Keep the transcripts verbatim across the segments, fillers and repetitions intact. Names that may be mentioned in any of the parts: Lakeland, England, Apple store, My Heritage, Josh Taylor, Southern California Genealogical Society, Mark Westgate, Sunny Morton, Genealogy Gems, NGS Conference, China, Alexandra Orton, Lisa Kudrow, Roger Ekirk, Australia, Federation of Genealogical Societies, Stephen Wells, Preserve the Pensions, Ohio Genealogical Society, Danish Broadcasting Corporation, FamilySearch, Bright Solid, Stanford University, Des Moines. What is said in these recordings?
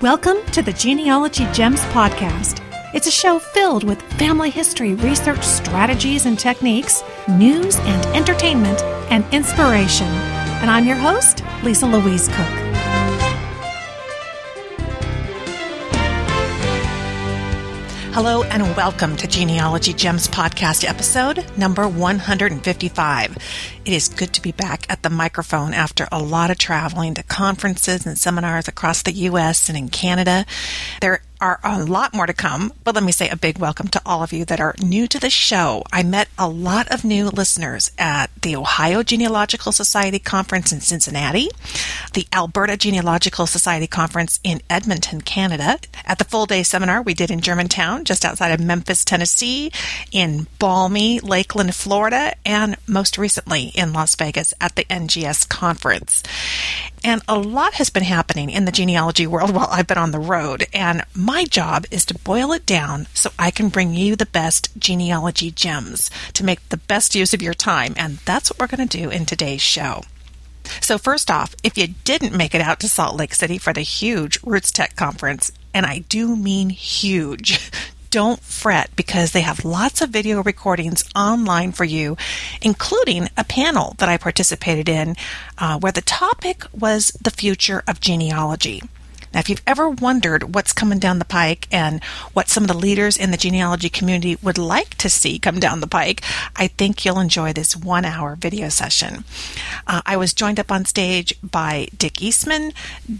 Welcome to the Genealogy Gems podcast. It's a show filled with family history research strategies and techniques, news and entertainment, and inspiration. And I'm your host, Lisa Louise Cook. Hello and welcome to Genealogy Gems podcast episode number one hundred fifty-five. It is good to be back at the microphone after a lot of traveling to conferences and seminars across the U S and in Canada. There are a lot more to come, but let me say a big welcome to all of you that are new to the show. I met a lot of new listeners at the Ohio Genealogical Society Conference in Cincinnati, the Alberta Genealogical Society Conference in Edmonton, Canada, at the full-day seminar we did in Germantown, just outside of Memphis, Tennessee, in balmy Lakeland, Florida, and most recently in Las Vegas at the N G S Conference. And a lot has been happening in the genealogy world while I've been on the road, and my job is to boil it down so I can bring you the best genealogy gems to make the best use of your time, and that's what we're going to do in today's show. So first off, if you didn't make it out to Salt Lake City for the huge RootsTech conference, and I do mean huge, don't fret because they have lots of video recordings online for you, including a panel that I participated in uh, where the topic was the future of genealogy. Now, if you've ever wondered what's coming down the pike and what some of the leaders in the genealogy community would like to see come down the pike, I think you'll enjoy this one-hour video session. Uh, I was joined up on stage by Dick Eastman,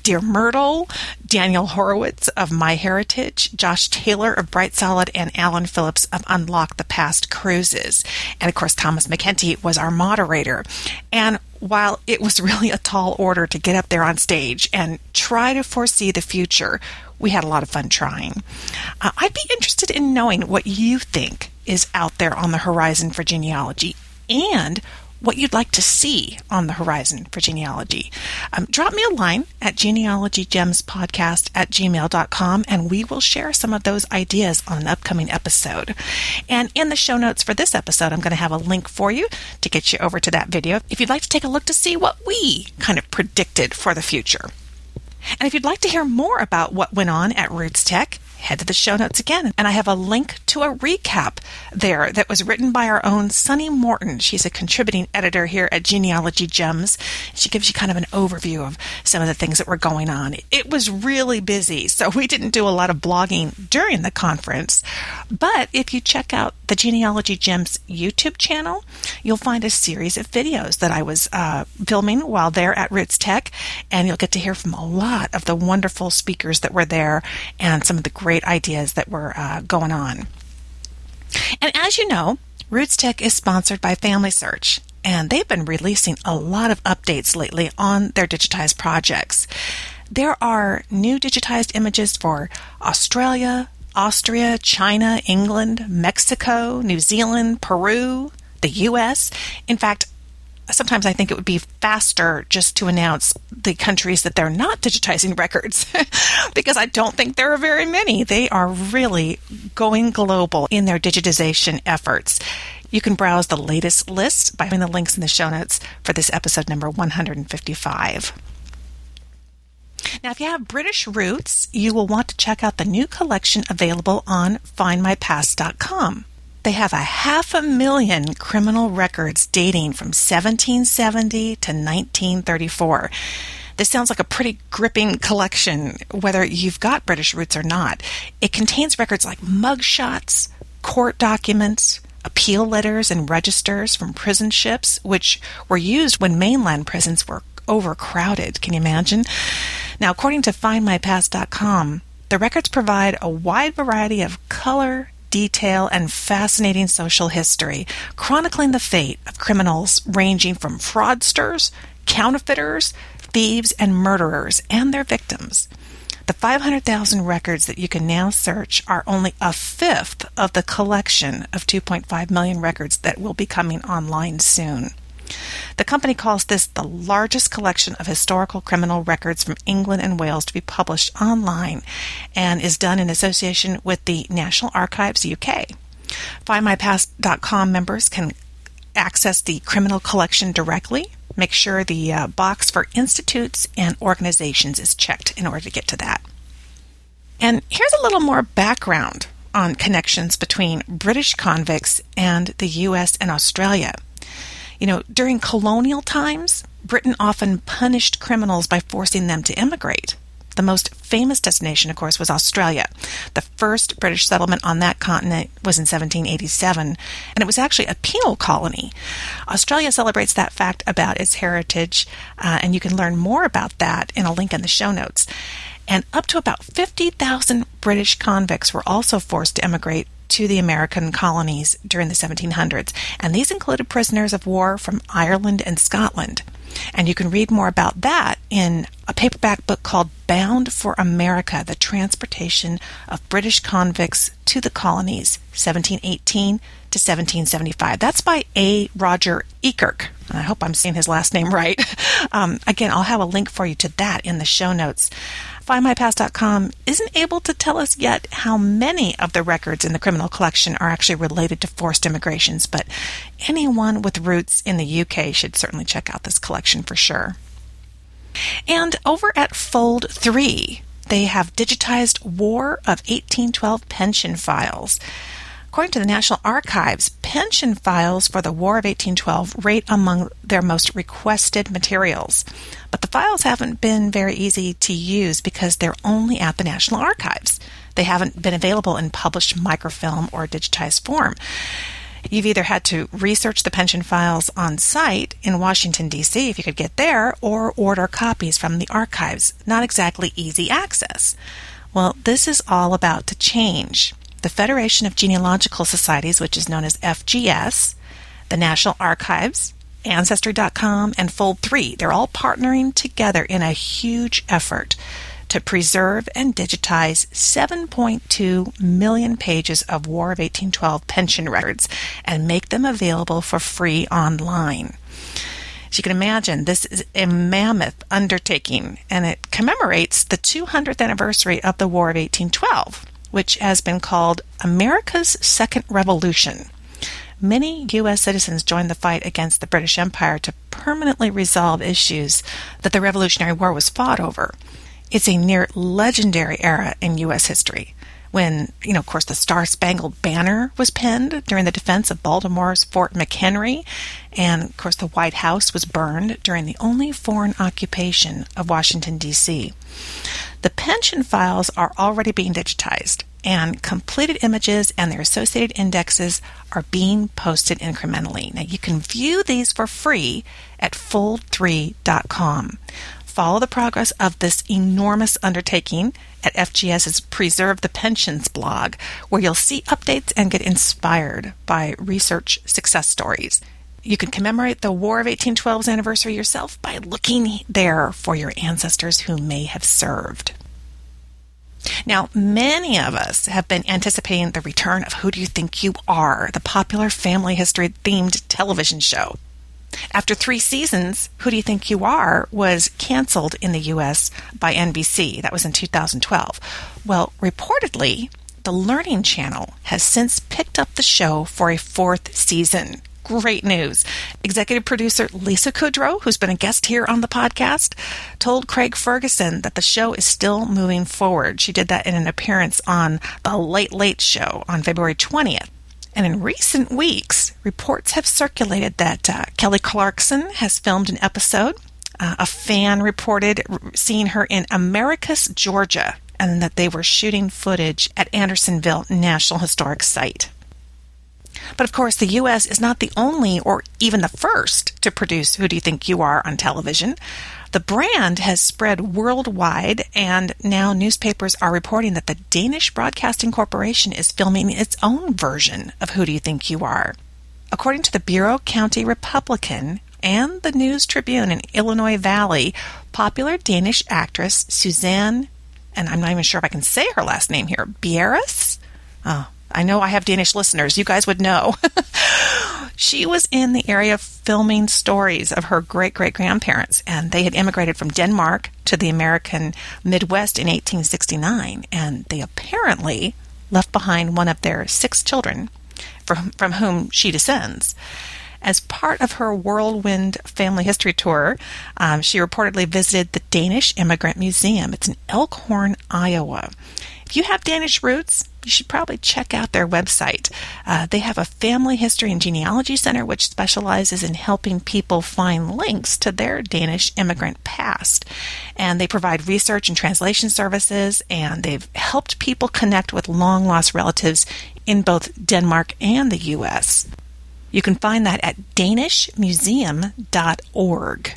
Dear Myrtle, Daniel Horowitz of My Heritage, Josh Taylor of Bright Solid, and Alan Phillips of Unlock the Past Cruises. And, of course, Thomas McEntee was our moderator. And while it was really a tall order to get up there on stage and try to foresee the future, we had a lot of fun trying. Uh, I'd be interested in knowing what you think is out there on the horizon for genealogy and what you'd like to see on the horizon for genealogy. Um, drop me a line at genealogy gems podcast at gmail dot com and we will share some of those ideas on an upcoming episode. And in the show notes for this episode, I'm going to have a link for you to get you over to that video if you'd like to take a look to see what we kind of predicted for the future. And if you'd like to hear more about what went on at RootsTech, head to the show notes again, and I have a link to a recap there that was written by our own Sunny Morton. She's a contributing editor here at Genealogy Gems. She gives you kind of an overview of some of the things that were going on. It was really busy, so we didn't do a lot of blogging during the conference, but if you check out the Genealogy Gems YouTube channel, you'll find a series of videos that I was uh, filming while there at RootsTech, and you'll get to hear from a lot of the wonderful speakers that were there and some of the great Great ideas that were uh, going on. And as you know, RootsTech is sponsored by FamilySearch, and they've been releasing a lot of updates lately on their digitized projects. There are new digitized images for Australia, Austria, China, England, Mexico, New Zealand, Peru, the U S. In fact, sometimes I think it would be faster just to announce the countries that they're not digitizing records because I don't think there are very many. They are really going global in their digitization efforts. You can browse the latest list by having the links in the show notes for this episode number one hundred fifty-five. Now, if you have British roots, you will want to check out the new collection available on find my past dot com. They have a half a million criminal records dating from seventeen seventy to nineteen thirty-four. This sounds like a pretty gripping collection, whether you've got British roots or not. It contains records like mugshots, court documents, appeal letters and registers from prison ships, which were used when mainland prisons were overcrowded. Can you imagine? Now, according to find my past dot com, the records provide a wide variety of color, detail, and fascinating social history, chronicling the fate of criminals ranging from fraudsters, counterfeiters, thieves, and murderers, and their victims. The five hundred thousand records that you can now search are only a fifth of the collection of two point five million records that will be coming online soon. The company calls this the largest collection of historical criminal records from England and Wales to be published online and is done in association with the National Archives U K. find my past dot com members can access the criminal collection directly. Make sure the uh, box for institutes and organizations is checked in order to get to that. And here's a little more background on connections between British convicts and the U S and Australia. You know, during colonial times, Britain often punished criminals by forcing them to immigrate. The most famous destination, of course, was Australia. The first British settlement on that continent was in seventeen eighty-seven, and it was actually a penal colony. Australia celebrates that fact about its heritage, uh, and you can learn more about that in a link in the show notes. And up to about fifty thousand British convicts were also forced to immigrate to the American colonies during the seventeen hundreds, and these included prisoners of war from Ireland and Scotland. And you can read more about that in a paperback book called Bound for America, The Transportation of British Convicts to the Colonies, seventeen eighteen to seventeen seventy-five. That's by A. Roger Ekirk. I hope I'm saying his last name right. Um, again, I'll have a link for you to that in the show notes. find my past dot com isn't able to tell us yet how many of the records in the criminal collection are actually related to forced immigrations, but anyone with roots in the U K should certainly check out this collection for sure. And over at Fold three, they have digitized War of eighteen twelve pension files. According to the National Archives, pension files for the War of eighteen twelve rate among their most requested materials. But the files haven't been very easy to use because they're only at the National Archives. They haven't been available in published microfilm or digitized form. You've either had to research the pension files on site in Washington, D C, if you could get there, or order copies from the archives. Not exactly easy access. Well, this is all about to change. The Federation of Genealogical Societies, which is known as F G S, the National Archives, Ancestry dot com, and Fold three, they're all partnering together in a huge effort to preserve and digitize seven point two million pages of War of eighteen twelve pension records and make them available for free online. As you can imagine, this is a mammoth undertaking, and it commemorates the two hundredth anniversary of the War of eighteen twelve, which has been called America's Second Revolution. Many U S citizens joined the fight against the British Empire to permanently resolve issues that the Revolutionary War was fought over. It's a near legendary era in U S history when, you know, of course, the Star-Spangled Banner was penned during the defense of Baltimore's Fort McHenry, and, of course, the White House was burned during the only foreign occupation of Washington, D C. The pension files are already being digitized, and completed images and their associated indexes are being posted incrementally. Now, you can view these for free at fold three dot com. Follow the progress of this enormous undertaking at F G S's Preserve the Pensions blog, where you'll see updates and get inspired by research success stories. You can commemorate the War of eighteen twelve's anniversary yourself by looking there for your ancestors who may have served. Now, many of us have been anticipating the return of Who Do You Think You Are?, the popular family history-themed television show. After three seasons, Who Do You Think You Are? Was canceled in the U S by N B C. That was in two thousand twelve. Well, reportedly, the Learning Channel has since picked up the show for a fourth season. Great news. Executive producer Lisa Kudrow, who's been a guest here on the podcast, told Craig Ferguson that the show is still moving forward. She did that in an appearance on The Late Late Show on February twentieth. And in recent weeks, reports have circulated that uh, Kelly Clarkson has filmed an episode. Uh, a fan reported seeing her in Americus, Georgia, and that they were shooting footage at Andersonville National Historic Site. But of course, the U S is not the only or even the first to produce Who Do You Think You Are on television. The brand has spread worldwide, and now newspapers are reporting that the Danish Broadcasting Corporation is filming its own version of Who Do You Think You Are. According to the Bureau County Republican and the News Tribune in Illinois Valley, popular Danish actress Suzanne, and I'm not even sure if I can say her last name here, Bjerris? Oh, I know I have Danish listeners. You guys would know. She was in the area filming stories of her great-great-grandparents, and they had immigrated from Denmark to the American Midwest in eighteen sixty-nine, and they apparently left behind one of their six children from, from whom she descends. As part of her whirlwind family history tour, um, she reportedly visited the Danish Immigrant Museum. It's in Elkhorn, Iowa. If you have Danish roots, you should probably check out their website. Uh, they have a family history and genealogy center which specializes in helping people find links to their Danish immigrant past. And they provide research and translation services, and they've helped people connect with long-lost relatives in both Denmark and the U S. You can find that at danish museum dot org.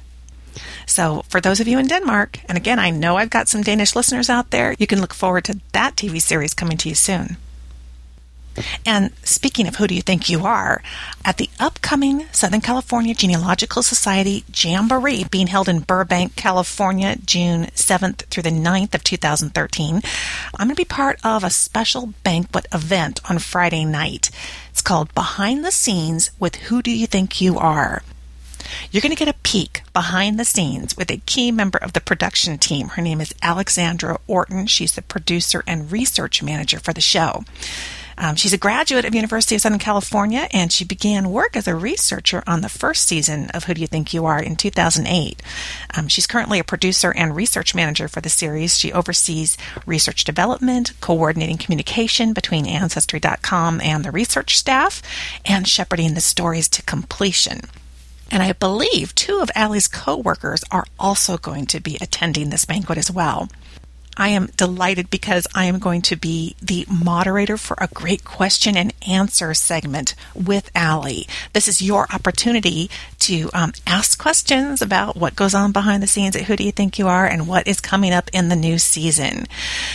So for those of you in Denmark, and again, I know I've got some Danish listeners out there, you can look forward to that T V series coming to you soon. And speaking of Who Do You Think You Are, at the upcoming Southern California Genealogical Society Jamboree being held in Burbank, California, June seventh through the ninth of two thousand thirteen, I'm going to be part of a special banquet event on Friday night. It's called Behind the Scenes with Who Do You Think You Are? You're going to get a peek behind the scenes with a key member of the production team. Her name is Alexandra Orton. She's the producer and research manager for the show. Um, she's a graduate of University of Southern California, and she began work as a researcher on the first season of Who Do You Think You Are in two thousand eight. Um, she's currently a producer and research manager for the series. She oversees research development, coordinating communication between Ancestry dot com and the research staff, and shepherding the stories to completion. And I believe two of Allie's co-workers are also going to be attending this banquet as well. I am delighted because I am going to be the moderator for a great question and answer segment with Allie. This is your opportunity to um, ask questions about what goes on behind the scenes at Who Do You Think You Are and what is coming up in the new season.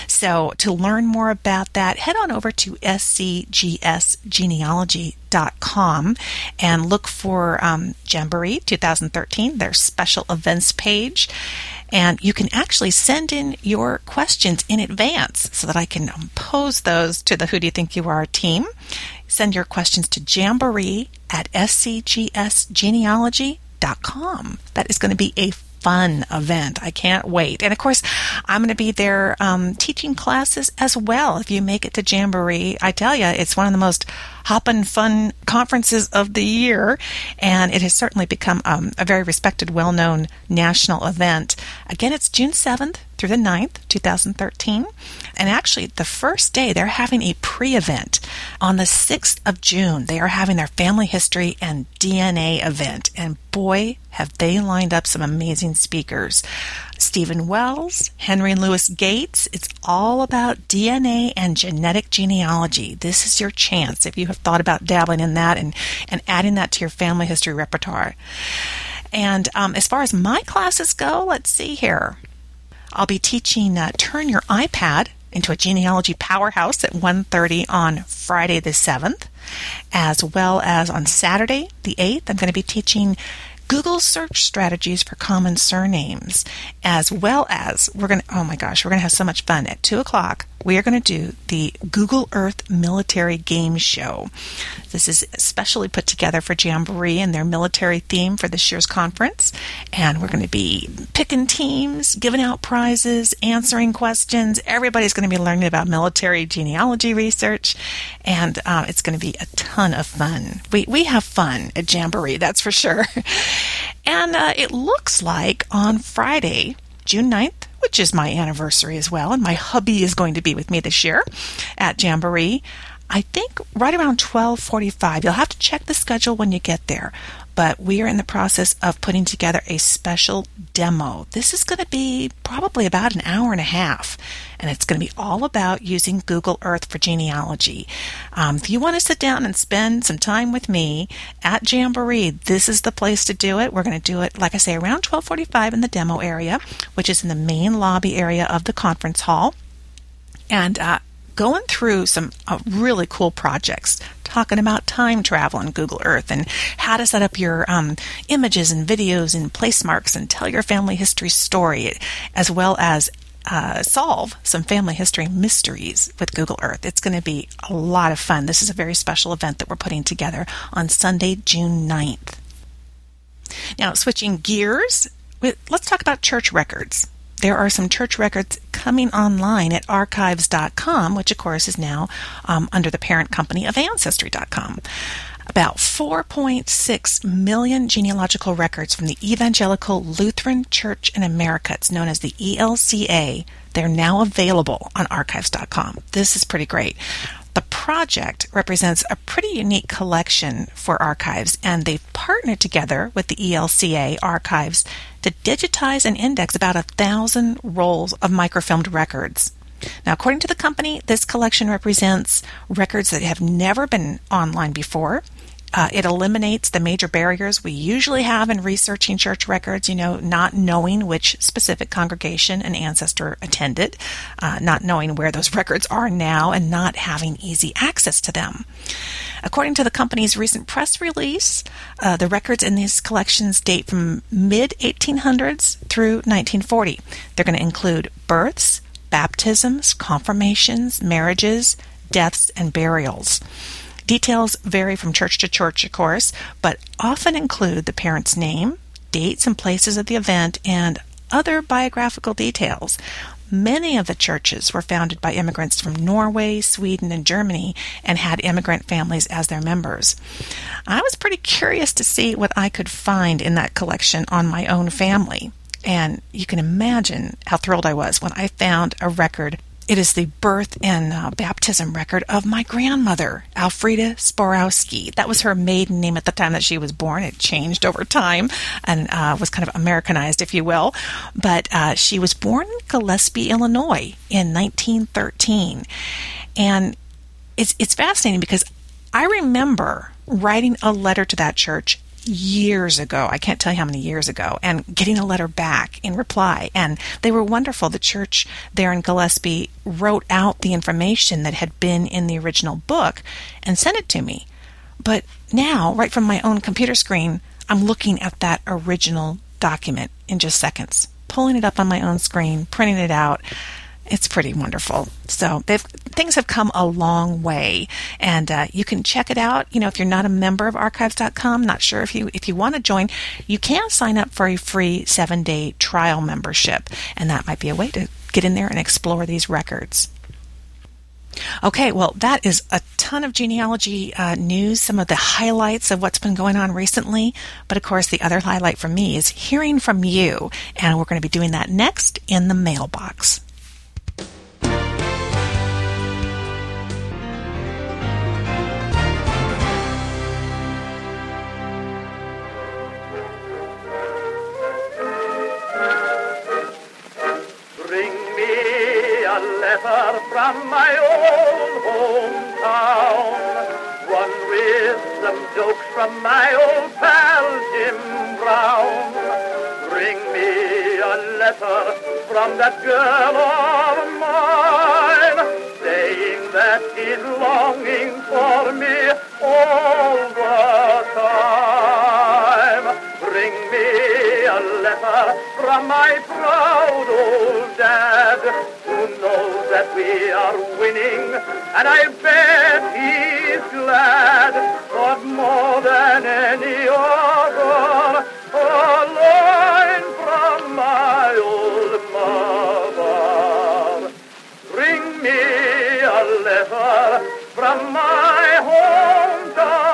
So to learn more about that, head on over to S C G S genealogy dot com and look for um, Jamboree twenty thirteen, their special events page. And you can actually send in your questions in advance so that I can pose those to the Who Do You Think You Are team. Send your questions to jamboree at S C G S genealogy dot com. That is going to be a fun event. I can't wait. And of course, I'm going to be there um, teaching classes as well. If you make it to Jamboree, I tell you, it's one of the most hoppin' fun conferences of the year, and it has certainly become um, a very respected, well-known national event. Again, it's June seventh through the ninth, two thousand thirteen, and actually the first day they're having a pre-event. On the sixth of June, they are having their family history and D N A event, and boy, have they lined up some amazing speakers. Stephen Wells, Henry Louis Gates. It's all about D N A and genetic genealogy. This is your chance if you have thought about dabbling in that and, and adding that to your family history repertoire. And um, as far as my classes go, let's see here. I'll be teaching uh, Turn Your iPad into a Genealogy Powerhouse at one thirty on Friday the seventh, as well as on Saturday the eighth. I'm going to be teaching Google search strategies for common surnames, as well as we're going to, oh my gosh, we're going to have so much fun. At two o'clock, we are going to do the Google Earth Military Game Show. This is specially put together for Jamboree and their military theme for this year's conference. And we're going to be picking teams, giving out prizes, answering questions. Everybody's going to be learning about military genealogy research. And um, it's going to be a ton of fun. We, we have fun at Jamboree, that's for sure. And uh, it looks like on Friday, June ninth, which is my anniversary as well, and my hubby is going to be with me this year at Jamboree, I think right around twelve forty-five. You'll have to check the schedule when you get there, but we are in the process of putting together a special demo. This is going to be probably about an hour and a half, and it's going to be all about using Google Earth for genealogy. Um, if you want to sit down and spend some time with me at Jamboree, this is the place to do it. We're going to do it, like I say, around twelve forty-five in the demo area, which is in the main lobby area of the conference hall. And uh, going through some uh, really cool projects, talking about time travel and Google Earth and how to set up your um, images and videos and place marks and tell your family history story, as well as Uh, solve some family history mysteries with Google Earth. It's going to be a lot of fun. This is a very special event that we're putting together on Sunday, June ninth. Now, switching gears, let's talk about church records. There are some church records coming online at archives dot com, which, of course, is now um, under the parent company of Ancestry dot com. about four point six million genealogical records from the Evangelical Lutheran Church in America. It's known as the E L C A. They're now available on archives dot com. This is pretty great. The project represents a pretty unique collection for archives, and they've partnered together with the E L C A archives to digitize and index about a thousand rolls of microfilmed records. Now, according to the company, this collection represents records that have never been online before. Uh, it eliminates the major barriers we usually have in researching church records, you know, not knowing which specific congregation an ancestor attended, uh, not knowing where those records are now, and not having easy access to them. According to the company's recent press release, uh, the records in these collections date from mid eighteen hundreds through nineteen forty. They're going to include births, baptisms, confirmations, marriages, deaths, and burials. Details vary from church to church, of course, but often include the parent's name, dates and places of the event, and other biographical details. Many of the churches were founded by immigrants from Norway, Sweden, and Germany, and had immigrant families as their members. I was pretty curious to see what I could find in that collection on my own family, and you can imagine how thrilled I was when I found a record. It is the birth and uh, baptism record of my grandmother, Alfreda Sporowski. That was her maiden name at the time that she was born. It changed over time and uh, was kind of Americanized, if you will. But uh, she was born in Gillespie, Illinois in nineteen thirteen. And it's, it's fascinating because I remember writing a letter to that church years ago. I can't tell you how many years ago, and getting a letter back in reply. And they were wonderful. The church there in Gillespie wrote out the information that had been in the original book and sent it to me. But now, right from my own computer screen, I'm looking at that original document in just seconds, pulling it up on my own screen, printing it out. It's pretty wonderful. So they've, things have come a long way, and uh, you can check it out. You know, if you're not a member of archives dot com, not sure if you if you want to join, you can sign up for a free seven-day trial membership, and that might be a way to get in there and explore these records. Okay, well, that is a ton of genealogy uh, news, some of the highlights of what's been going on recently. But, of course, the other highlight for me is hearing from you, and we're going to be doing that next in the mailbox. From my old hometown, one with some jokes from my old pal Jim Brown. Bring me a letter from that girl of mine, saying that she's longing for me all the time. Bring me a letter from my proud old dad, knows that we are winning, and I bet he's glad, but more than any other, a line from my old mother. Bring me a letter from my hometown.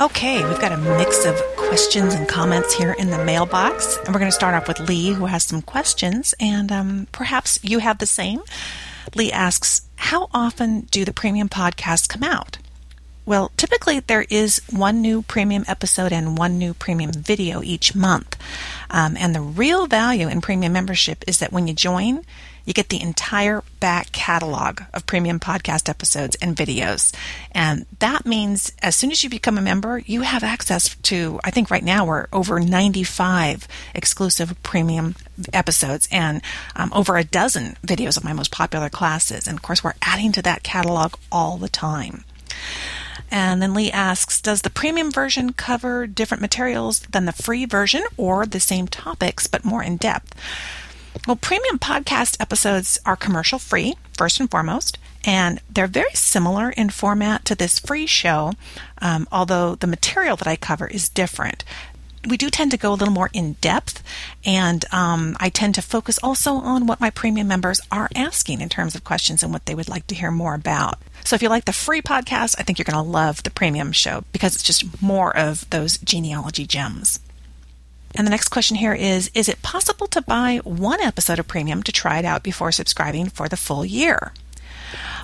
Okay, we've got a mix of questions and comments here in the mailbox, and we're going to start off with Lee, who has some questions, and um, perhaps you have the same. Lee asks, how often do the premium podcasts come out? Well, typically there is one new premium episode and one new premium video each month, um, and the real value in premium membership is that when you join, you get the entire back catalog of premium podcast episodes and videos. And that means as soon as you become a member, you have access to, I think right now we're over ninety-five exclusive premium episodes and um, over a dozen videos of my most popular classes. And of course, we're adding to that catalog all the time. And then Lee asks, does the premium version cover different materials than the free version or the same topics but more in depth? Well, premium podcast episodes are commercial-free, first and foremost, and they're very similar in format to this free show, um, although the material that I cover is different. we do tend to go a little more in depth, and um, I tend to focus also on what my premium members are asking in terms of questions and what they would like to hear more about. So if you like the free podcast, I think you're going to love the premium show because it's just more of those genealogy gems. And the next question here is, is it possible to buy one episode of premium to try it out before subscribing for the full year?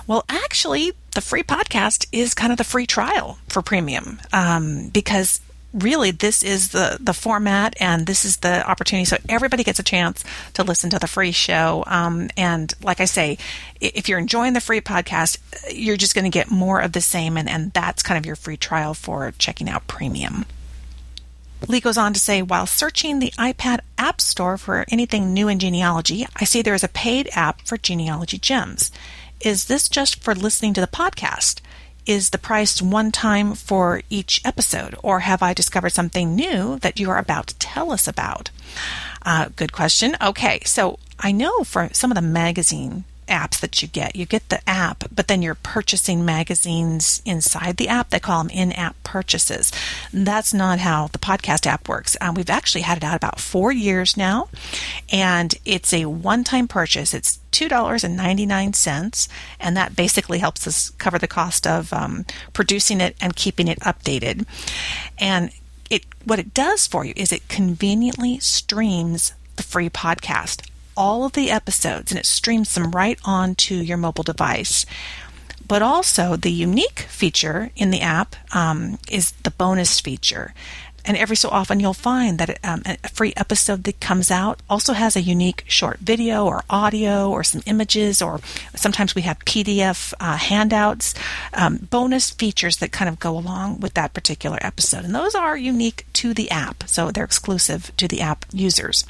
Well, actually, the free podcast is kind of the free trial for premium um, because really this is the, the format and this is the opportunity. So everybody gets a chance to listen to the free show. Um, and like I say, if you're enjoying the free podcast, you're just going to get more of the same. And, and that's kind of your free trial for checking out premium. Lee goes on to say, while searching the iPad App Store for anything new in genealogy, I see there is a paid app for Genealogy Gems. Is this just for listening to the podcast? Is the price one time for each episode, or have I discovered something new that you are about to tell us about? Uh, good question. Okay, so I know for some of the magazine apps that you get, you get the app, but then you're purchasing magazines inside the app. They call them in-app purchases. That's not how the podcast app works. Um, we've actually had it out about four years now, and it's a one-time purchase. It's two dollars and ninety-nine cents, and that basically helps us cover the cost of um, producing it and keeping it updated. And it what it does for you is it conveniently streams the free podcast, all of the episodes, and it streams them right onto your mobile device. But also the unique feature in the app um, is the bonus feature. And every so often you'll find that um, a free episode that comes out also has a unique short video or audio or some images, or sometimes we have P D F uh, handouts, um, bonus features that kind of go along with that particular episode. And those are unique to the app, so they're exclusive to the app users.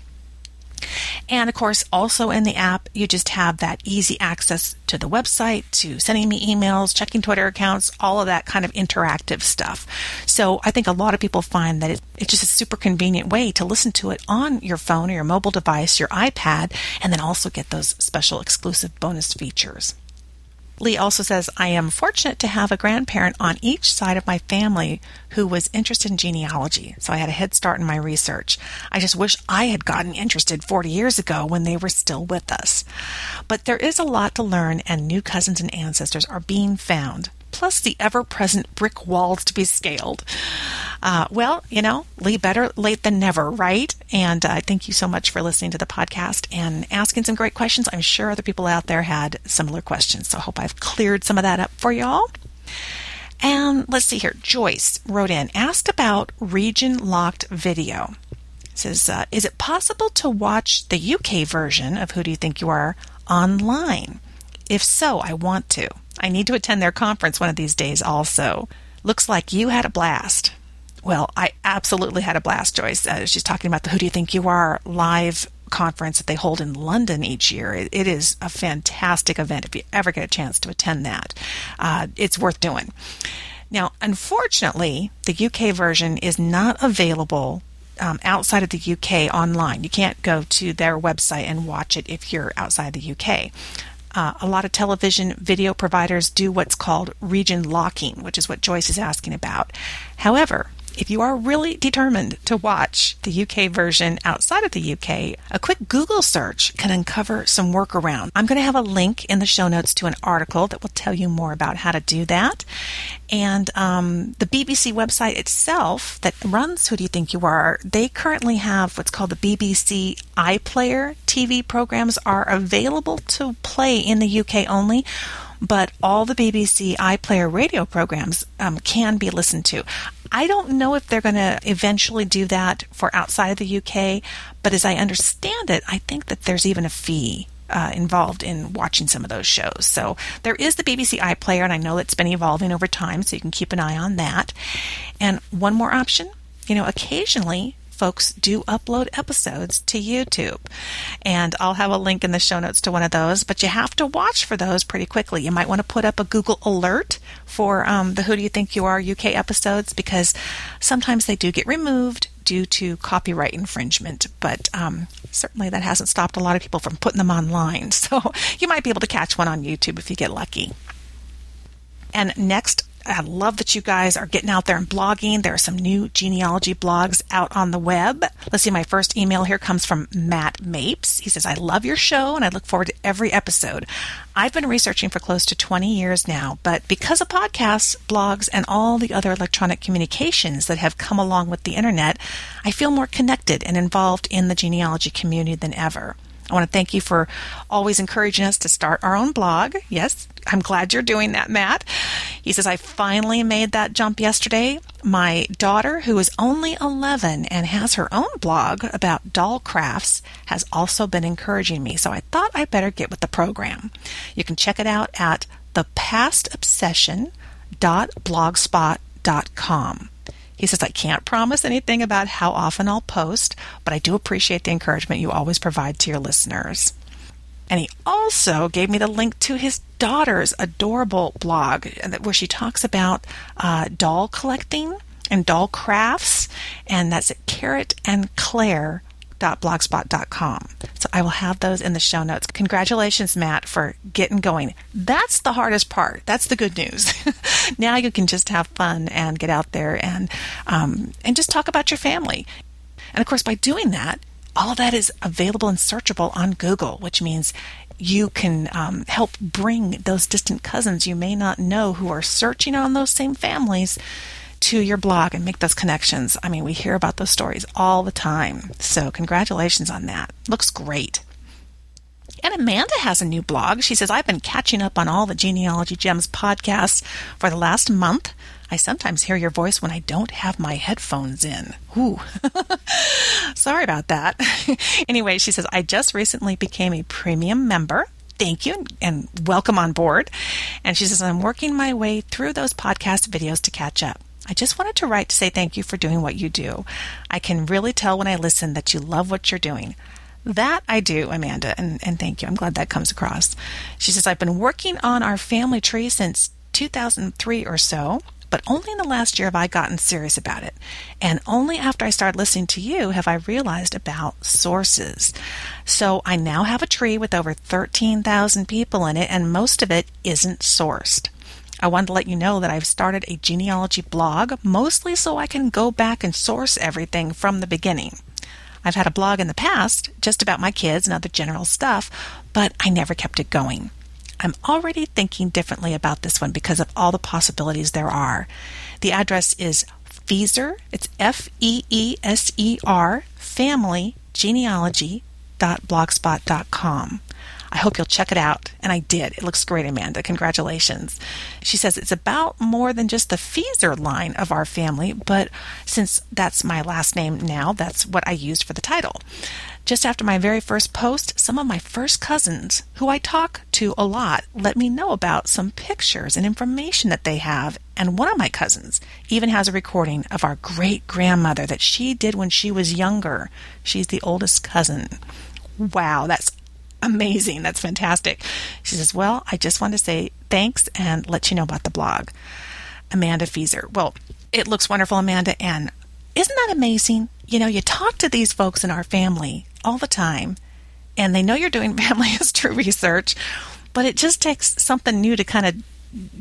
And of course, also in the app, you just have that easy access to the website, to sending me emails, checking Twitter accounts, all of that kind of interactive stuff. So I think a lot of people find that it, it's just a super convenient way to listen to it on your phone or your mobile device, your iPad, and then also get those special exclusive bonus features. Lee also says, I am fortunate to have a grandparent on each side of my family who was interested in genealogy, so I had a head start in my research. I just wish I had gotten interested forty years ago when they were still with us. But there is a lot to learn, and new cousins and ancestors are being found, plus the ever-present brick walls to be scaled. Uh, well, you know, Lee, better late than never, right? And uh, thank you so much for listening to the podcast and asking some great questions. I'm sure other people out there had similar questions, so I hope I've cleared some of that up for y'all. And let's see here. Joyce wrote in, asked about region-locked video. It says, uh, is it possible to watch the U K version of Who Do You Think You Are online? If so, I want to. I need to attend their conference one of these days also. Looks like you had a blast. Well, I absolutely had a blast, Joyce. Uh, she's talking about the Who Do You Think You Are live conference that they hold in London each year. It, it is a fantastic event if you ever get a chance to attend that. Uh, it's worth doing. Now, unfortunately, the U K version is not available um, outside of the U K online. You can't go to their website and watch it if you're outside the U K. Uh, a lot of television video providers do what's called region locking, which is what Joyce is asking about. However, if you are really determined to watch the U K version outside of the U K, a quick Google search can uncover some workaround. I'm going to have a link in the show notes to an article that will tell you more about how to do that. And um, the B B C website itself that runs Who Do You Think You Are, they currently have what's called the B B C iPlayer. T V programs are available to play in the U K only, but all the B B C iPlayer radio programs um, can be listened to. I don't know if they're going to eventually do that for outside of the U K, but as I understand it, I think that there's even a fee uh, involved in watching some of those shows. So there is the B B C iPlayer, and I know it's been evolving over time, so you can keep an eye on that. And one more option, you know, occasionally folks do upload episodes to YouTube, and I'll have a link in the show notes to one of those, but you have to watch for those pretty quickly. You might want to put up a Google alert for um, the Who Do You Think You Are U K episodes, because sometimes they do get removed due to copyright infringement, but um, certainly that hasn't stopped a lot of people from putting them online, so you might be able to catch one on YouTube if you get lucky. And next I love that you guys are getting out there and blogging. There are some new genealogy blogs out on the web. Let's see, my first email here comes from Matt Mapes. He says, I love your show and I look forward to every episode. I've been researching for close to twenty years now, but because of podcasts, blogs, and all the other electronic communications that have come along with the internet, I feel more connected and involved in the genealogy community than ever. I want to thank you for always encouraging us to start our own blog. Yes, I'm glad you're doing that, Matt. He says, I finally made that jump yesterday. My daughter, who is only eleven and has her own blog about doll crafts, has also been encouraging me, so I thought I better get with the program. You can check it out at the past obsession dot blogspot dot com. He says, I can't promise anything about how often I'll post, but I do appreciate the encouragement you always provide to your listeners. And he also gave me the link to his daughter's adorable blog where she talks about uh, doll collecting and doll crafts, and that's at carrot and claire dot blogspot dot com. So I will have those in the show notes. Congratulations, Matt, for getting going. That's the hardest part. That's the good news. Now you can just have fun and get out there and um, and just talk about your family. And of course, by doing that, all of that is available and searchable on Google, which means you can um, help bring those distant cousins you may not know who are searching on those same families to your blog and make those connections. I mean, we hear about those stories all the time. So congratulations on that. Looks great. And Amanda has a new blog. She says, I've been catching up on all the Genealogy Gems podcasts for the last month. I sometimes hear your voice when I don't have my headphones in. Ooh, sorry about that. Anyway, she says, I just recently became a premium member. Thank you and welcome on board. And she says, I'm working my way through those podcast videos to catch up. I just wanted to write to say thank you for doing what you do. I can really tell when I listen that you love what you're doing. That I do, Amanda, and, and thank you. I'm glad that comes across. She says, I've been working on our family tree since two thousand three or so, but only in the last year have I gotten serious about it. And only after I started listening to you have I realized about sources. So I now have a tree with over thirteen thousand people in it, and most of it isn't sourced. I wanted to let you know that I've started a genealogy blog, mostly so I can go back and source everything from the beginning. I've had a blog in the past, just about my kids and other general stuff, but I never kept it going. I'm already thinking differently about this one because of all the possibilities there are. The address is Feeser, it's F E E S E R, family genealogy dot blogspot dot com. I hope you'll check it out. And I did. It looks great, Amanda. Congratulations. She says it's about more than just the Feeser line of our family, but since that's my last name now, that's what I used for the title. Just after my very first post, some of my first cousins, who I talk to a lot, let me know about some pictures and information that they have. And one of my cousins even has a recording of our great-grandmother that she did when she was younger. She's the oldest cousin. Wow, that's amazing. That's fantastic. She says, well, I just wanted to say thanks and let you know about the blog. Amanda Feeser. Well, it looks wonderful, Amanda. And isn't that amazing? You know, you talk to these folks in our family all the time, and they know you're doing family history research, but it just takes something new to kind of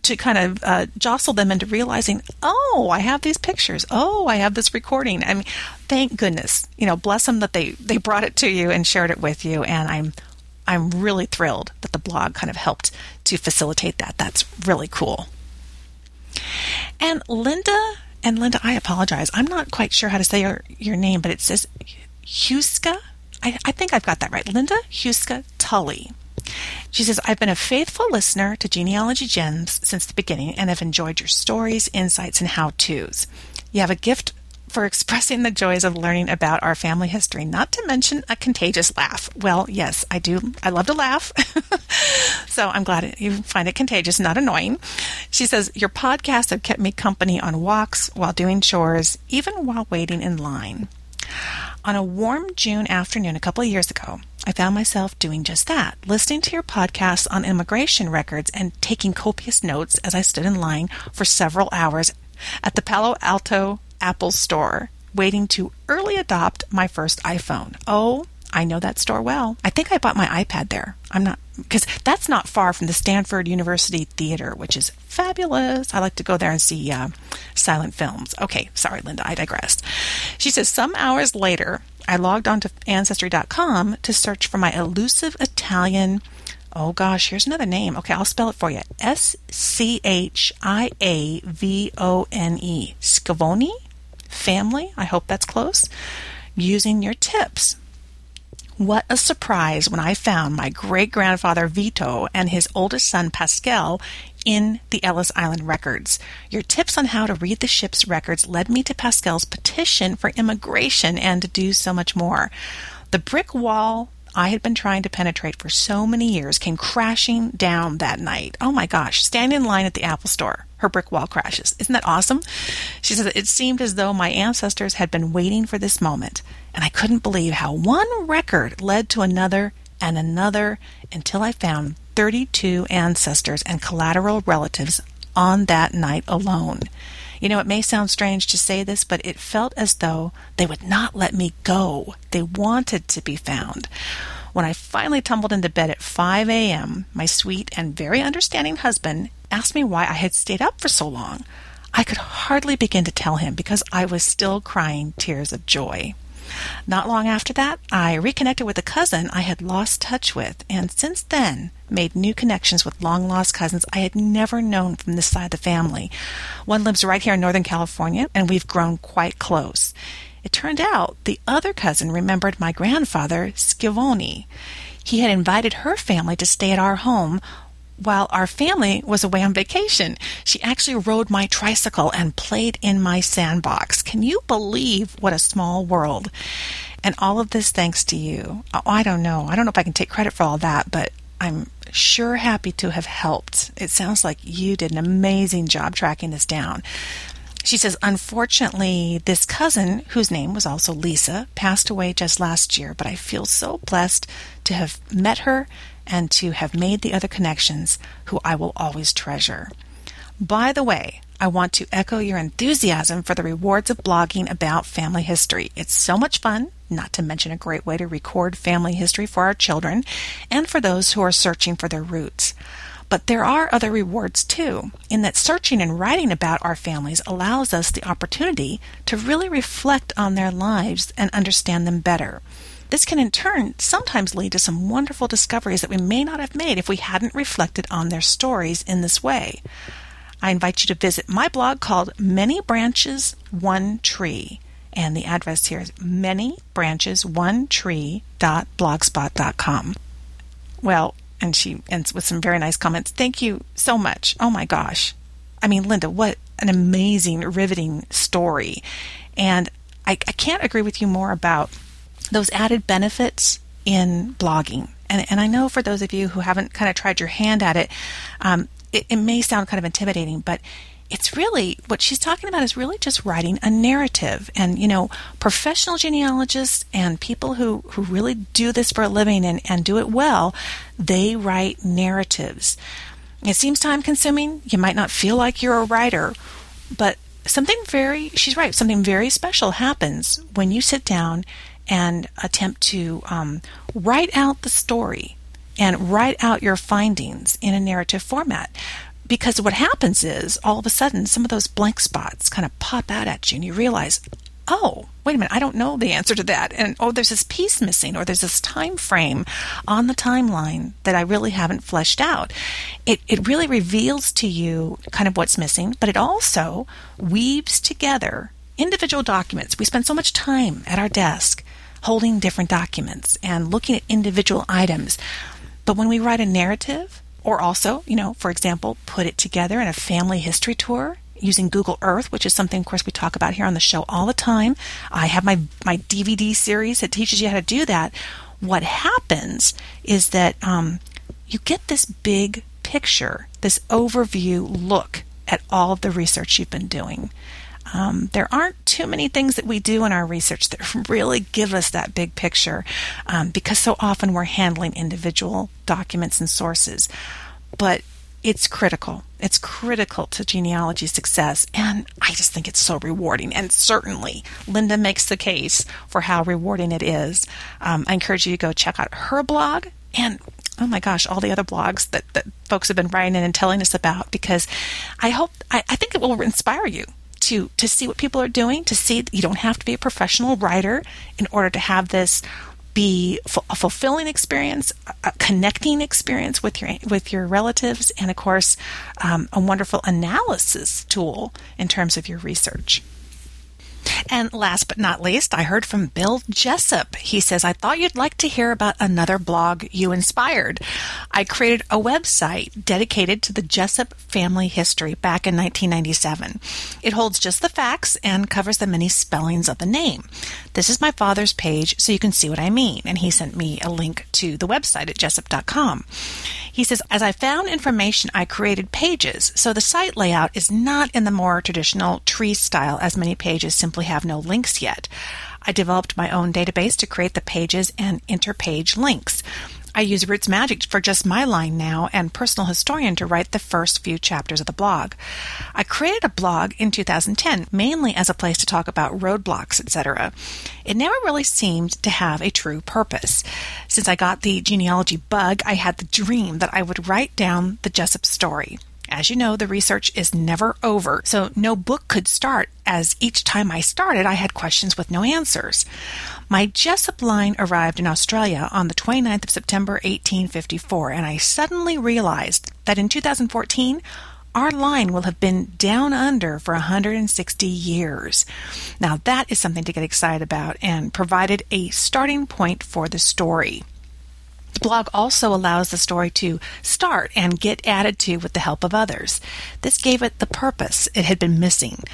to kind of uh, jostle them into realizing, oh, I have these pictures. Oh, I have this recording. I mean, thank goodness. You know, bless them that they, they brought it to you and shared it with you. And I'm I'm really thrilled that the blog kind of helped to facilitate that. That's really cool. And Linda, and Linda, I apologize. I'm not quite sure how to say your, your name, but it says Huska. I, I think I've got that right. Linda Huska Tully. She says, I've been a faithful listener to Genealogy Gems since the beginning and have enjoyed your stories, insights, and how-tos. You have a gift for expressing the joys of learning about our family history, not to mention a contagious laugh. Well, yes, I do. I love to laugh. So I'm glad you find it contagious, not annoying. She says, your podcasts have kept me company on walks, while doing chores, even while waiting in line. On a warm June afternoon a couple of years ago, I found myself doing just that, listening to your podcasts on immigration records and taking copious notes as I stood in line for several hours at the Palo Alto Apple store, waiting to early adopt my first iPhone. Oh, I know that store well. I think I bought my iPad there. I'm not, because that's not far from the Stanford University Theater, which is fabulous. I like to go there and see uh, silent films. Okay, sorry, Linda, I digressed. She says, some hours later, I logged on to Ancestry dot com to search for my elusive Italian, oh gosh, here's another name. Okay, I'll spell it for you. S C H I A V O N E. Schiavone? Family? I hope that's close. Using your tips. What a surprise when I found my great-grandfather Vito and his oldest son Pascal in the Ellis Island records. Your tips on how to read the ship's records led me to Pascal's petition for immigration and to do so much more. The brick wall I had been trying to penetrate for so many years came crashing down that night. Oh my gosh, standing in line at the Apple store, her brick wall crashes. Isn't that awesome? She says, it seemed as though my ancestors had been waiting for this moment, and I couldn't believe how one record led to another and another until I found thirty-two ancestors and collateral relatives on that night alone. You know, it may sound strange to say this, but it felt as though they would not let me go. They wanted to be found. When I finally tumbled into bed at five a.m., my sweet and very understanding husband asked me why I had stayed up for so long. I could hardly begin to tell him because I was still crying tears of joy. Not long after that, I reconnected with a cousin I had lost touch with, and since then made new connections with long-lost cousins I had never known from this side of the family. One lives right here in Northern California, and we've grown quite close. It turned out the other cousin remembered my grandfather, Schiavone. He had invited her family to stay at our home while our family was away on vacation. She actually rode my tricycle and played in my sandbox. Can you believe what a small world? And all of this thanks to you. Oh, I don't know. I don't know if I can take credit for all that, but I'm sure happy to have helped. It sounds like you did an amazing job tracking this down. She says, unfortunately, this cousin, whose name was also Lisa, passed away just last year, but I feel so blessed to have met her and to have made the other connections who I will always treasure. By the way, I want to echo your enthusiasm for the rewards of blogging about family history. It's so much fun, not to mention a great way to record family history for our children and for those who are searching for their roots. But there are other rewards too, in that searching and writing about our families allows us the opportunity to really reflect on their lives and understand them better. This can in turn sometimes lead to some wonderful discoveries that we may not have made if we hadn't reflected on their stories in this way. I invite you to visit my blog called Many Branches, One Tree. And the address here is many branches one tree dot blogspot dot com. Well, and she ends with some very nice comments. Thank you so much. Oh my gosh. I mean, Linda, what an amazing, riveting story. And I, I can't agree with you more about those added benefits in blogging. And, and I know for those of you who haven't kind of tried your hand at it, um, it, it may sound kind of intimidating, but it's really, what she's talking about is really just writing a narrative. And, you know, professional genealogists and people who, who really do this for a living and, and do it well, they write narratives. It seems time consuming. You might not feel like you're a writer, but something very, she's right, something very special happens when you sit down and attempt to um, write out the story and write out your findings in a narrative format. Because what happens is, all of a sudden, some of those blank spots kind of pop out at you, and you realize, oh, wait a minute, I don't know the answer to that. And, oh, there's this piece missing, or there's this time frame on the timeline that I really haven't fleshed out. It, it really reveals to you kind of what's missing, but it also weaves together individual documents. We spend so much time at our desk holding different documents and looking at individual items. But when we write a narrative, or also, you know, for example, put it together in a family history tour using Google Earth, which is something, of course, we talk about here on the show all the time. I have my, my D V D series that teaches you how to do that. What happens is that um, you get this big picture, this overview look at all of the research you've been doing. Um, there aren't too many things that we do in our research that really give us that big picture, um, because so often we're handling individual documents and sources. But it's critical. It's critical to genealogy success, and I just think it's so rewarding. And certainly, Linda makes the case for how rewarding it is. Um, I encourage you to go check out her blog, and oh my gosh, all the other blogs that, that folks have been writing in and telling us about, because I hope, I, I think it will inspire you to to see what people are doing, to see that you don't have to be a professional writer in order to have this be a fulfilling experience, a connecting experience with your with your relatives, and of course, um, a wonderful analysis tool in terms of your research. And last but not least, I heard from Bill Jessup. He says, I thought you'd like to hear about another blog you inspired. I created a website dedicated to the Jessup family history back in nineteen ninety-seven. It holds just the facts and covers the many spellings of the name. This is my father's page, so you can see what I mean. And he sent me a link to the website at jessup dot com. He says, as I found information, I created pages, so the site layout is not in the more traditional tree style, as many pages simply have no links yet. I developed my own database to create the pages and interpage links. I use Roots Magic for just my line now and Personal Historian to write the first few chapters of the blog. I created a blog in two thousand ten, mainly as a place to talk about roadblocks, et cetera. It never really seemed to have a true purpose. Since I got the genealogy bug, I had the dream that I would write down the Jessup story. As you know, the research is never over, so no book could start, as each time I started, I had questions with no answers. My Jessup line arrived in Australia on the twenty-ninth of September, eighteen fifty-four, and I suddenly realized that in two thousand fourteen, our line will have been down under for one hundred sixty years. Now, that is something to get excited about and provided a starting point for the story. The blog also allows the story to start and get added to with the help of others. This gave it the purpose it had been missing.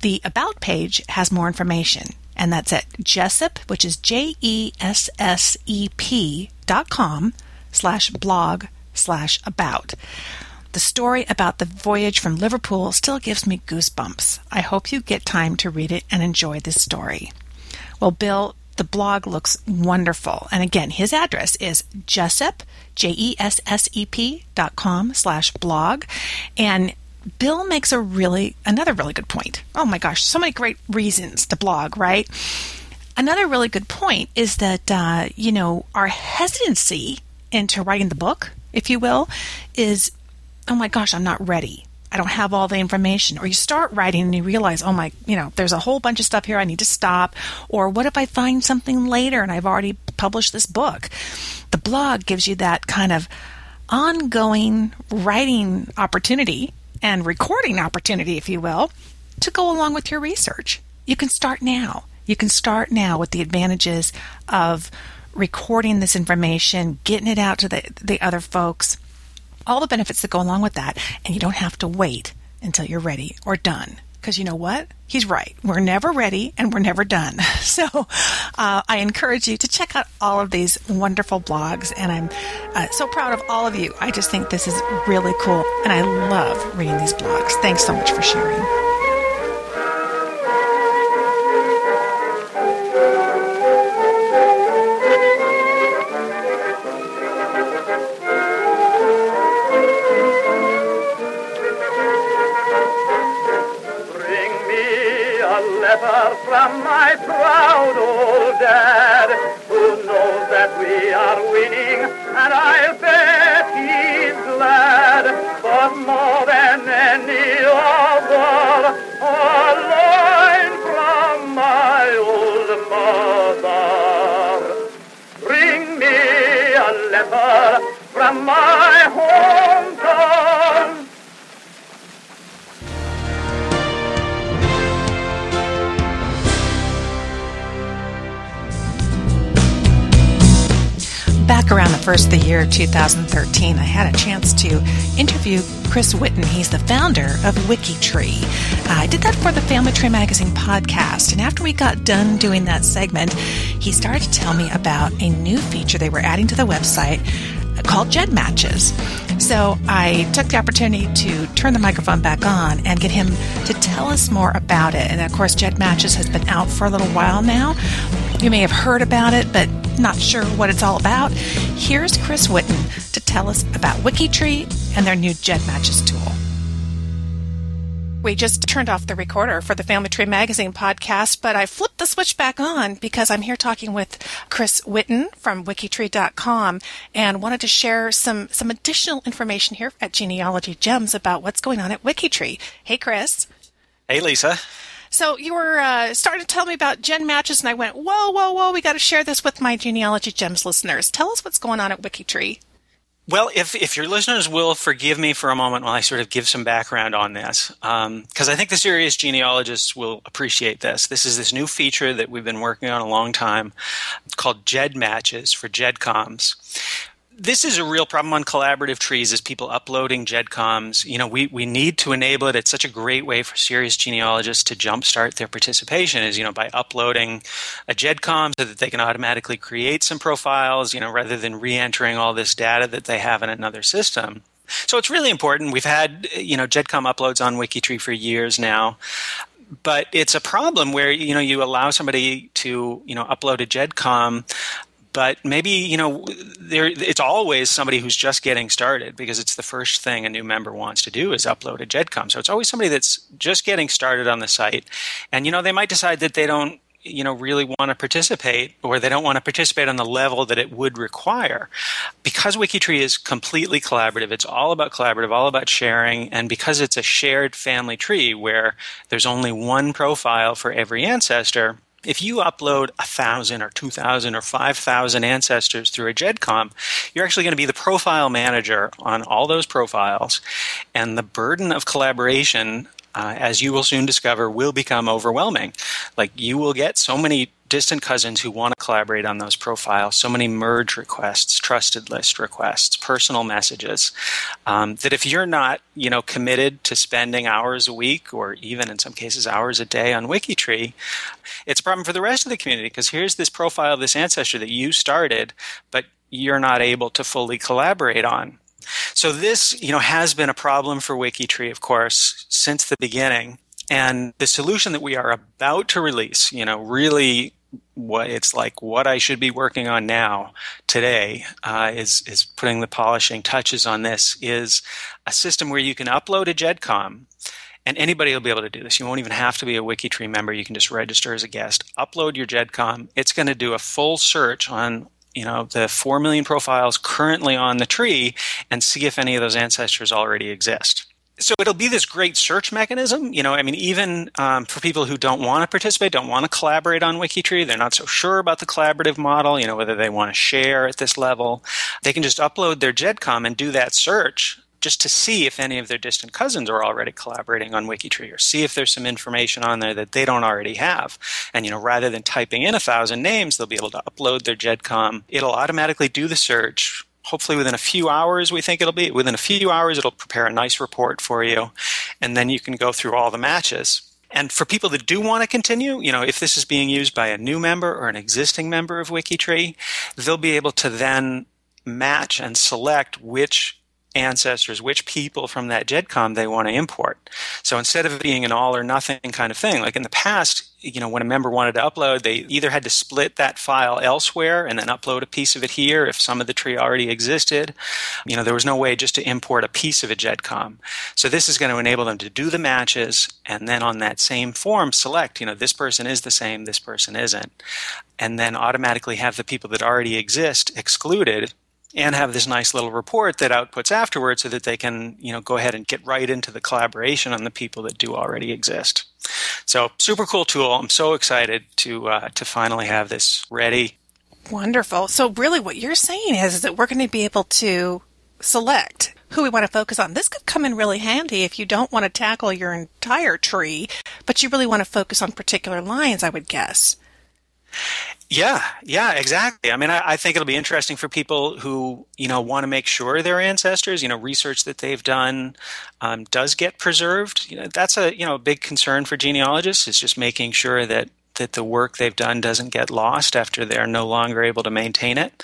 The About page has more information, and that's at Jessup, which is J-E-S-S-E-P dot com slash blog slash about. The story about the voyage from Liverpool still gives me goosebumps. I hope you get time to read it and enjoy this story. Well, Bill, the blog looks wonderful. And again, his address is Jessup, J-E-S-S-E-P dot com slash blog. And Bill makes a really, another really good point. Oh my gosh, so many great reasons to blog, right? Another really good point is that, uh, you know, our hesitancy into writing the book, if you will, is, oh my gosh, I'm not ready. I don't have all the information. Or you start writing and you realize, oh my, you know, there's a whole bunch of stuff here. I need to stop. Or what if I find something later and I've already published this book? The blog gives you that kind of ongoing writing opportunity and recording opportunity, if you will, to go along with your research. You can start now. You can start now with the advantages of recording this information, getting it out to the, the other folks, all the benefits that go along with that, and you don't have to wait until you're ready or done. Because you know what? He's right. We're never ready and we're never done. So uh, I encourage you to check out all of these wonderful blogs, and I'm uh, so proud of all of you. I just think this is really cool, and I love reading these blogs. Thanks so much for sharing. From my proud old dad, who knows that we are winning, and I'll bet he's glad. But more than any of all, a line from my old mother. Bring me a letter from my hometown. Back around the first of the year two thousand thirteen, I had a chance to interview Chris Whitten. He's the founder of WikiTree. Uh, I did that for the Family Tree Magazine podcast, and after we got done doing that segment, he started to tell me about a new feature they were adding to the website called Gen Matches. So I took the opportunity to turn the microphone back on and get him to tell us more about it. And of course, Gen Matches has been out for a little while now. You may have heard about it, but not sure what it's all about. Here's Chris Whitten to tell us about WikiTree and their new Gen Matches tool. We just turned off the recorder for the Family Tree Magazine podcast, but I flipped the switch back on because I'm here talking with Chris Whitten from WikiTree dot com and wanted to share some, some additional information here at Genealogy Gems about what's going on at WikiTree. Hey, Chris. Hey, Lisa. So you were uh, starting to tell me about Gen Matches, and I went, whoa, whoa, whoa, we got to share this with my Genealogy Gems listeners. Tell us what's going on at WikiTree. Well, if if your listeners will forgive me for a moment while I sort of give some background on this, because um, I think the serious genealogists will appreciate this. This is this new feature that we've been working on a long time called Jed Matches for GEDComs. This is a real problem on collaborative trees is people uploading GEDComs. You know, we, we need to enable it. It's such a great way for serious genealogists to jumpstart their participation is, you know, by uploading a GEDCom so that they can automatically create some profiles, you know, rather than re-entering all this data that they have in another system. So it's really important. We've had, you know, GEDCom uploads on WikiTree for years now. But it's a problem where, you know, you allow somebody to, you know, upload a GEDCom. But maybe, you know, there, it's always somebody who's just getting started because it's the first thing a new member wants to do is upload a GEDCom. So it's always somebody that's just getting started on the site. And, you know, they might decide that they don't, you know, really want to participate or they don't want to participate on the level that it would require. Because WikiTree is completely collaborative, it's all about collaborative, all about sharing, and because it's a shared family tree where there's only one profile for every ancestor, if you upload one thousand or two thousand or five thousand ancestors through a GEDCom, you're actually going to be the profile manager on all those profiles. And the burden of collaboration, uh, as you will soon discover, will become overwhelming. Like you will get so many distant cousins who want to collaborate on those profiles, so many merge requests, trusted list requests, personal messages, um, that if you're not, you know, committed to spending hours a week or even in some cases hours a day on WikiTree, it's a problem for the rest of the community because here's this profile of this ancestor that you started, but you're not able to fully collaborate on. So this, you know, has been a problem for WikiTree, of course, since the beginning. And the solution that we are about to release, you know, really what it's like what I should be working on now today uh, is, is putting the polishing touches on this, is a system where you can upload a GEDCom, and anybody will be able to do this. You won't even have to be a WikiTree member. You can just register as a guest, upload your GEDCom. It's going to do a full search on, you know, the four million profiles currently on the tree and see if any of those ancestors already exist. So it'll be this great search mechanism. You know, I mean, even um, for people who don't want to participate, don't want to collaborate on WikiTree, they're not so sure about the collaborative model, you know, whether they want to share at this level, they can just upload their GEDCom and do that search just to see if any of their distant cousins are already collaborating on WikiTree or see if there's some information on there that they don't already have. And, you know, rather than typing in a thousand names, they'll be able to upload their GEDCom. It'll automatically do the search. Hopefully within a few hours, we think it'll be. Within a few hours, it'll prepare a nice report for you, and then you can go through all the matches. And for people that do want to continue, you know, if this is being used by a new member or an existing member of WikiTree, they'll be able to then match and select which ancestors, which people from that GEDCom they want to import. So instead of being an all or nothing kind of thing, like in the past, you know, when a member wanted to upload, they either had to split that file elsewhere and then upload a piece of it here if some of the tree already existed. You know, there was no way just to import a piece of a GEDCom. So this is going to enable them to do the matches and then on that same form select, you know, this person is the same, this person isn't, and then automatically have the people that already exist excluded and have this nice little report that outputs afterwards so that they can, you know, go ahead and get right into the collaboration on the people that do already exist. So super cool tool. I'm so excited to uh, to finally have this ready. Wonderful. So really what you're saying is, is that we're going to be able to select who we want to focus on. This could come in really handy if you don't want to tackle your entire tree, but you really want to focus on particular lines, I would guess. Yeah, yeah, exactly. I mean, I, I think it'll be interesting for people who, you know, want to make sure their ancestors, you know, research that they've done um, does get preserved. You know, that's a, you know, a big concern for genealogists is just making sure that that the work they've done doesn't get lost after they're no longer able to maintain it.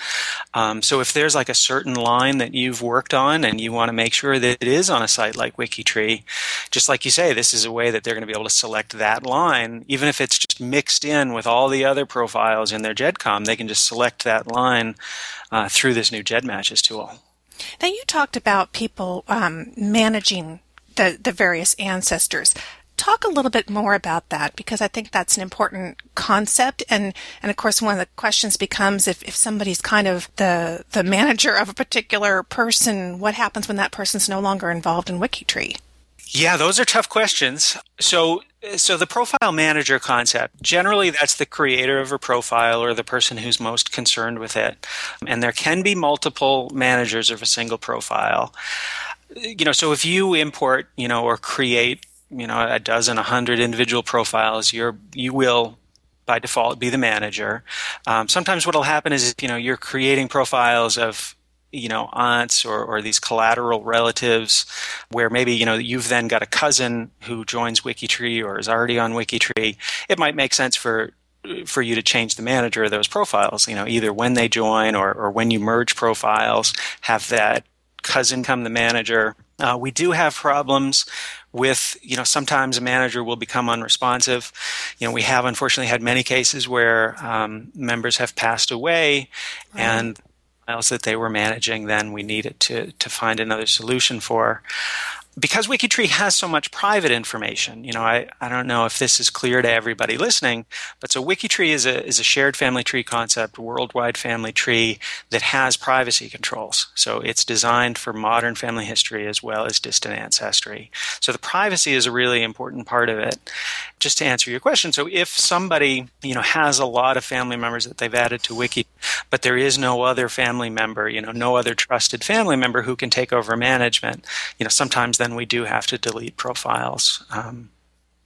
Um, so if there's like a certain line that you've worked on and you want to make sure that it is on a site like WikiTree, just like you say, this is a way that they're going to be able to select that line, even if it's just mixed in with all the other profiles in their GEDCOM, they can just select that line uh, through this new GEDmatches tool. Now, you talked about people um, managing the, the various ancestors. Talk a little bit more about that, because I think that's an important concept. And, and of course, one of the questions becomes if, if somebody's kind of the, the manager of a particular person, what happens when that person's no longer involved in WikiTree? Yeah, those are tough questions. So so the profile manager concept, generally that's the creator of a profile or the person who's most concerned with it. And there can be multiple managers of a single profile. You know, so if you import, you know, or create, you know, a dozen, a hundred individual profiles, you're you will by default be the manager. Um, sometimes what'll happen is, you know, you're creating profiles of you know, aunts or, or these collateral relatives where maybe, you know, you've then got a cousin who joins WikiTree or is already on WikiTree. It might make sense for for you to change the manager of those profiles, you know, either when they join or, or when you merge profiles, have that cousin come the manager. Uh, we do have problems with, you know, sometimes a manager will become unresponsive. You know, we have unfortunately had many cases where um, members have passed away mm-hmm. and else that they were managing, then we needed to to find another solution for. Because WikiTree has so much private information, you know, I, I don't know if this is clear to everybody listening, but so WikiTree is a is a shared family tree concept, worldwide family tree that has privacy controls. So it's designed for modern family history as well as distant ancestry. So the privacy is a really important part of it. Just to answer your question, so if somebody, you know, has a lot of family members that they've added to Wiki, but there is no other family member, you know, no other trusted family member who can take over management, you know, sometimes then we do have to delete profiles um,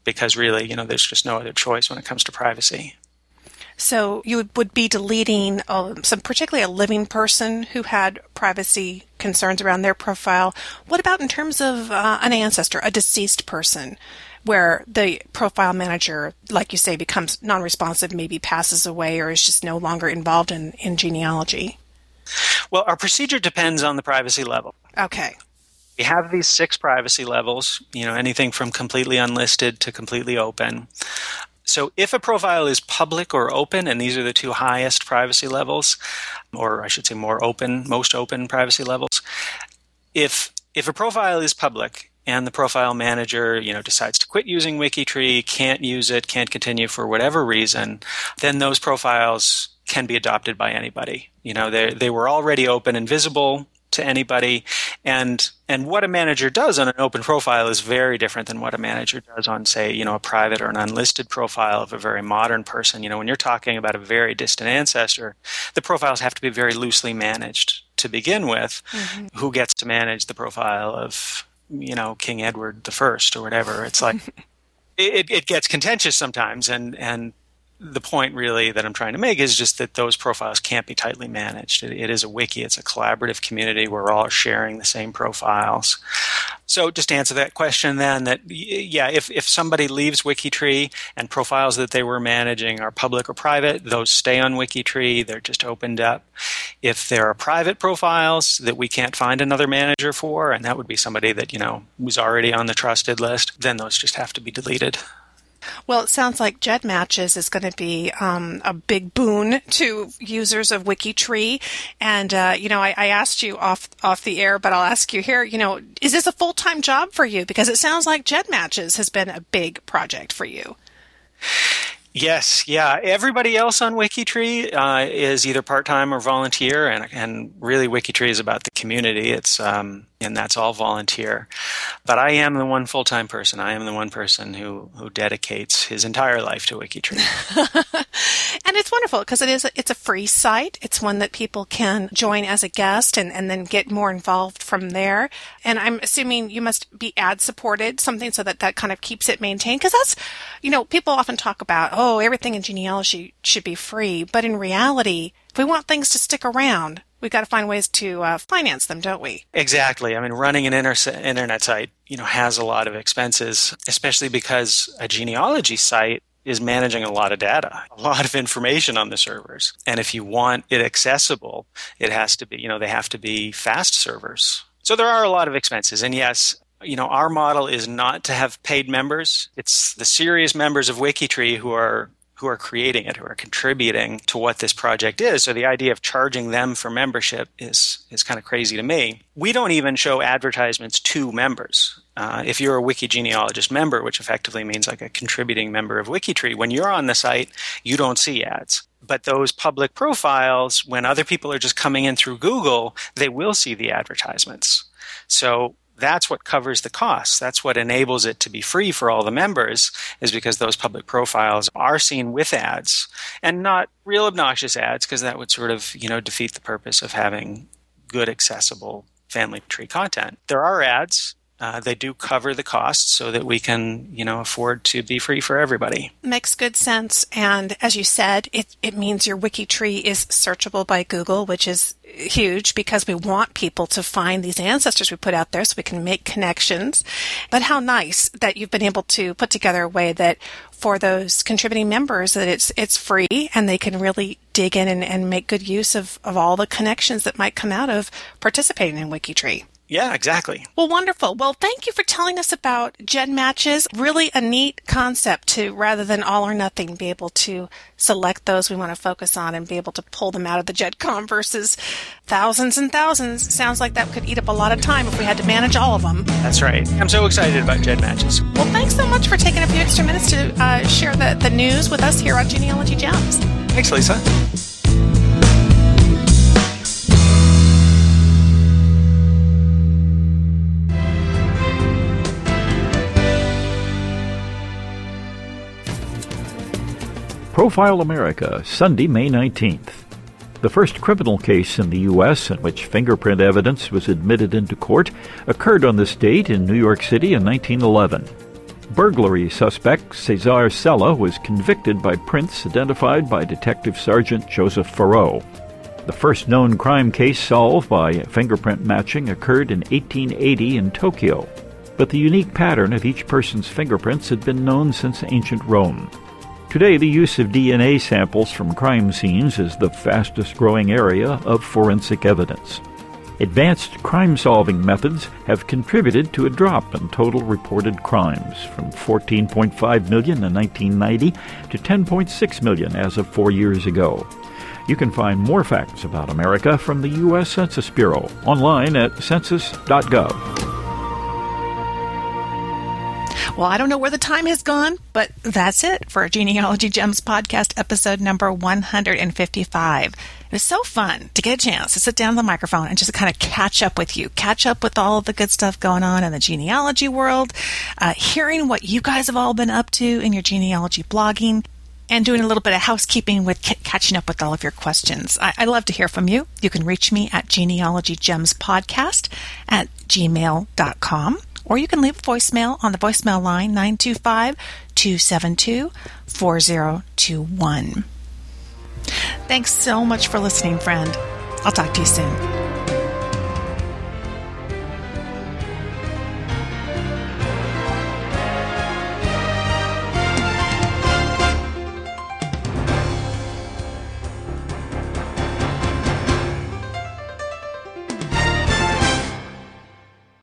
because really, you know, there's just no other choice when it comes to privacy. So you would be deleting um, some, particularly a living person who had privacy concerns around their profile. What about in terms of uh, an ancestor, a deceased person, where the profile manager, like you say, becomes non-responsive, maybe passes away or is just no longer involved in, in genealogy? Well, our procedure depends on the privacy level. Okay. We have these six privacy levels, you know, anything from completely unlisted to completely open. So if a profile is public or open, and these are the two highest privacy levels, or I should say more open, most open privacy levels, if if a profile is public and the profile manager, you know, decides to quit using WikiTree, can't use it, can't continue for whatever reason, then those profiles can be adopted by anybody. You know, they they were already open and visible to anybody, and and what a manager does on an open profile is very different than what a manager does on, say, you know, a private or an unlisted profile of a very modern person. You know, when you're talking about a very distant ancestor, the profiles have to be very loosely managed to begin with. Mm-hmm. Who gets to manage the profile of, you know, King Edward the First or whatever? It's like it, it gets contentious sometimes, and and the point really that I'm trying to make is just that those profiles can't be tightly managed. It, it is a wiki. It's a collaborative community. We're all sharing the same profiles. So just to answer that question then, that, yeah, if, if somebody leaves WikiTree and profiles that they were managing are public or private, those stay on WikiTree. They're just opened up. If there are private profiles that we can't find another manager for, and that would be somebody that, you know, was already on the trusted list, then those just have to be deleted. Well, it sounds like GEDmatches is going to be um, a big boon to users of WikiTree. And, uh, you know, I, I asked you off off the air, but I'll ask you here, you know, is this a full-time job for you? Because it sounds like GEDmatches has been a big project for you. Yes, yeah. Everybody else on WikiTree uh, is either part-time or volunteer, and and really WikiTree is about the community. It's um, and that's all volunteer. But I am the one full-time person. I am the one person who, who dedicates his entire life to WikiTree. And it's wonderful because it is a, it's a free site. It's one that people can join as a guest and, and then get more involved from there. And I'm assuming you must be ad-supported, something so that that kind of keeps it maintained. Because that's, you know, people often talk about, oh, Oh, everything in genealogy should be free. But in reality, if we want things to stick around, we've got to find ways to uh, finance them, don't we? Exactly. I mean, running an inter- internet site, you know, has a lot of expenses, especially because a genealogy site is managing a lot of data, a lot of information on the servers. And if you want it accessible, it has to be, you know, they have to be fast servers. So there are a lot of expenses. And yes, you know, our model is not to have paid members. It's the serious members of WikiTree who are who are creating it, who are contributing to what this project is. So the idea of charging them for membership is is kind of crazy to me. We don't even show advertisements to members. Uh, if you're a WikiGenealogist member, which effectively means like a contributing member of WikiTree, when you're on the site, you don't see ads. But those public profiles, when other people are just coming in through Google, they will see the advertisements. So that's what covers the costs. That's what enables it to be free for all the members, is because those public profiles are seen with ads, and not real obnoxious ads, because that would sort of, you know, defeat the purpose of having good, accessible family tree content. There are ads. Uh, they do cover the costs so that we can, you know, afford to be free for everybody. Makes good sense. And as you said, it, it means your WikiTree is searchable by Google, which is huge because we want people to find these ancestors we put out there so we can make connections. But how nice that you've been able to put together a way that for those contributing members that it's it's free and they can really dig in and, and make good use of, of all the connections that might come out of participating in WikiTree. Yeah, exactly. Well, wonderful. Well, thank you for telling us about gen matches. Really a neat concept to, rather than all or nothing, be able to select those we want to focus on and be able to pull them out of the GenCom versus thousands and thousands. Sounds like that could eat up a lot of time if we had to manage all of them. That's right. I'm so excited about gen matches. Well, thanks so much for taking a few extra minutes to uh, share the, the news with us here on Genealogy Gems. Thanks, Lisa. Profile America, Sunday, May nineteenth. The first criminal case in the U S in which fingerprint evidence was admitted into court occurred on this date in New York City in nineteen eleven. Burglary suspect Cesar Sella was convicted by prints identified by Detective Sergeant Joseph Farreau. The first known crime case solved by fingerprint matching occurred in eighteen eighty in Tokyo, but the unique pattern of each person's fingerprints had been known since ancient Rome. Today, the use of D N A samples from crime scenes is the fastest-growing area of forensic evidence. Advanced crime-solving methods have contributed to a drop in total reported crimes, from fourteen point five million in nineteen ninety to ten point six million as of four years ago. You can find more facts about America from the U S Census Bureau online at census dot gov. Well, I don't know where the time has gone, but that's it for Genealogy Gems podcast episode number one hundred fifty-five. It was so fun to get a chance to sit down at the microphone and just kind of catch up with you, catch up with all of the good stuff going on in the genealogy world, uh, hearing what you guys have all been up to in your genealogy blogging, and doing a little bit of housekeeping with c- catching up with all of your questions. I- I'd love to hear from you. You can reach me at genealogygemspodcast at gmail dot com. Or you can leave a voicemail on the voicemail line, nine two five, two seven two, four zero two one. Thanks so much for listening, friend. I'll talk to you soon.